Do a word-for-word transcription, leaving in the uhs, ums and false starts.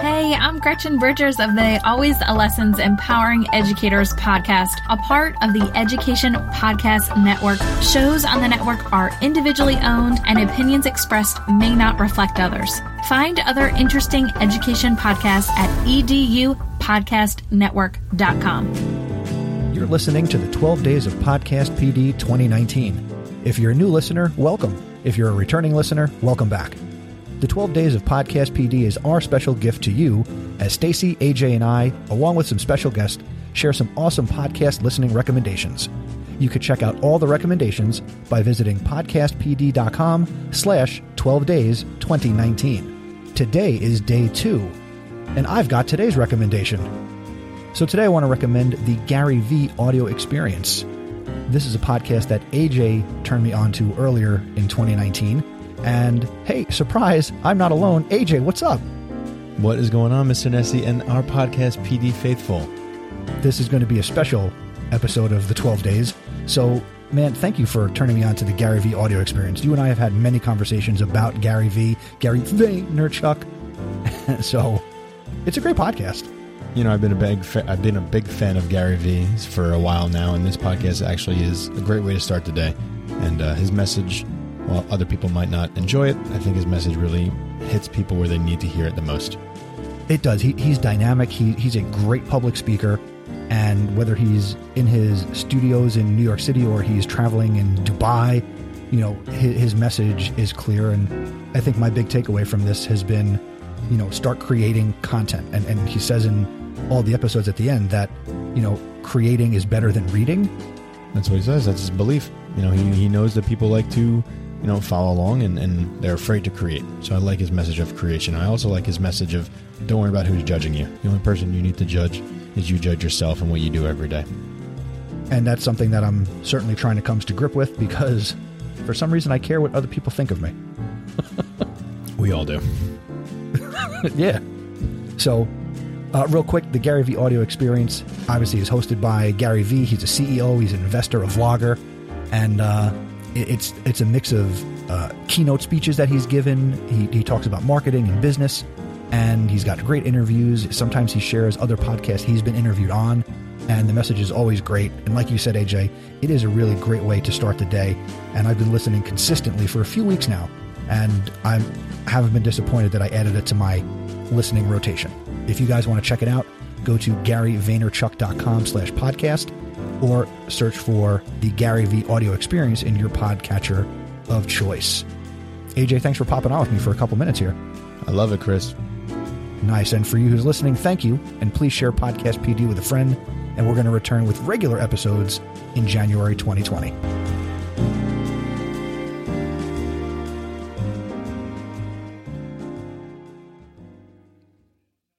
Hey, I'm Gretchen Bridgers of the Always a Lessons Empowering Educators podcast. A part of the Education Podcast Network, shows on the network are individually owned and opinions expressed may not reflect others. Find other interesting education podcasts at edu podcast network dot com. You're listening to the twelve Days of Podcast P D twenty nineteen. If you're a new listener, welcome. If you're a returning listener, welcome back. The twelve Days of Podcast P D is our special gift to you as Stacy, A J, and I, along with some special guests, share some awesome podcast listening recommendations. You could check out all the recommendations by visiting podcast p d dot com slash twelve days twenty nineteen. Today is day two, and I've got today's recommendation. So today I want to recommend the Gary V audio experience. This is a podcast that A J turned me on to earlier in twenty nineteen. And hey, surprise, I'm not alone. A J, what's up? What is going on, Mister Nessie and our podcast P D faithful? This is going to be a special episode of the twelve Days. So, man, thank you for turning me on to the Gary V audio experience. You and I have had many conversations about Gary V, Gary Vaynerchuk. So it's a great podcast. You know, I've been a big fa- I've been a big fan of Gary V's for a while now, and this podcast actually is a great way to start the day. And uh, his message, while other people might not enjoy it, I think his message really hits people where they need to hear it the most. It does. He, he's dynamic. He, he's a great public speaker. And whether he's in his studios in New York City or he's traveling in Dubai, you know, his, his message is clear. And I think my big takeaway from this has been, you know, start creating content. And, and he says in all the episodes at the end that, you know, creating is better than reading. That's what he says. That's his belief. You know, he, he knows that people like to, you know, follow along and, and they're afraid to create. So I like his message of creation. I also like his message of don't worry about who's judging you. The only person you need to judge is you judge yourself and what you do every day. And that's something that I'm certainly trying to come to grip with, because for some reason I care what other people think of me. We all do. Yeah. So uh, real quick, the Gary V audio experience obviously is hosted by Gary V. He's a C E O. He's an investor, a vlogger. And, uh, It's it's a mix of uh, keynote speeches that he's given. He, he talks about marketing and business, and he's got great interviews. Sometimes he shares other podcasts he's been interviewed on, and the message is always great. And like you said, A J, it is a really great way to start the day. And I've been listening consistently for a few weeks now, and I haven't been disappointed that I added it to my listening rotation. If you guys want to check it out, go to Gary Vaynerchuk dot com slash podcast. Or search for the Gary V audio experience in your podcatcher of choice. A J, thanks for popping on with me for a couple minutes here. I love it, Chris. Nice. And for you who's listening, thank you. And please share Podcast P D with a friend. And we're going to return with regular episodes in January twenty twenty.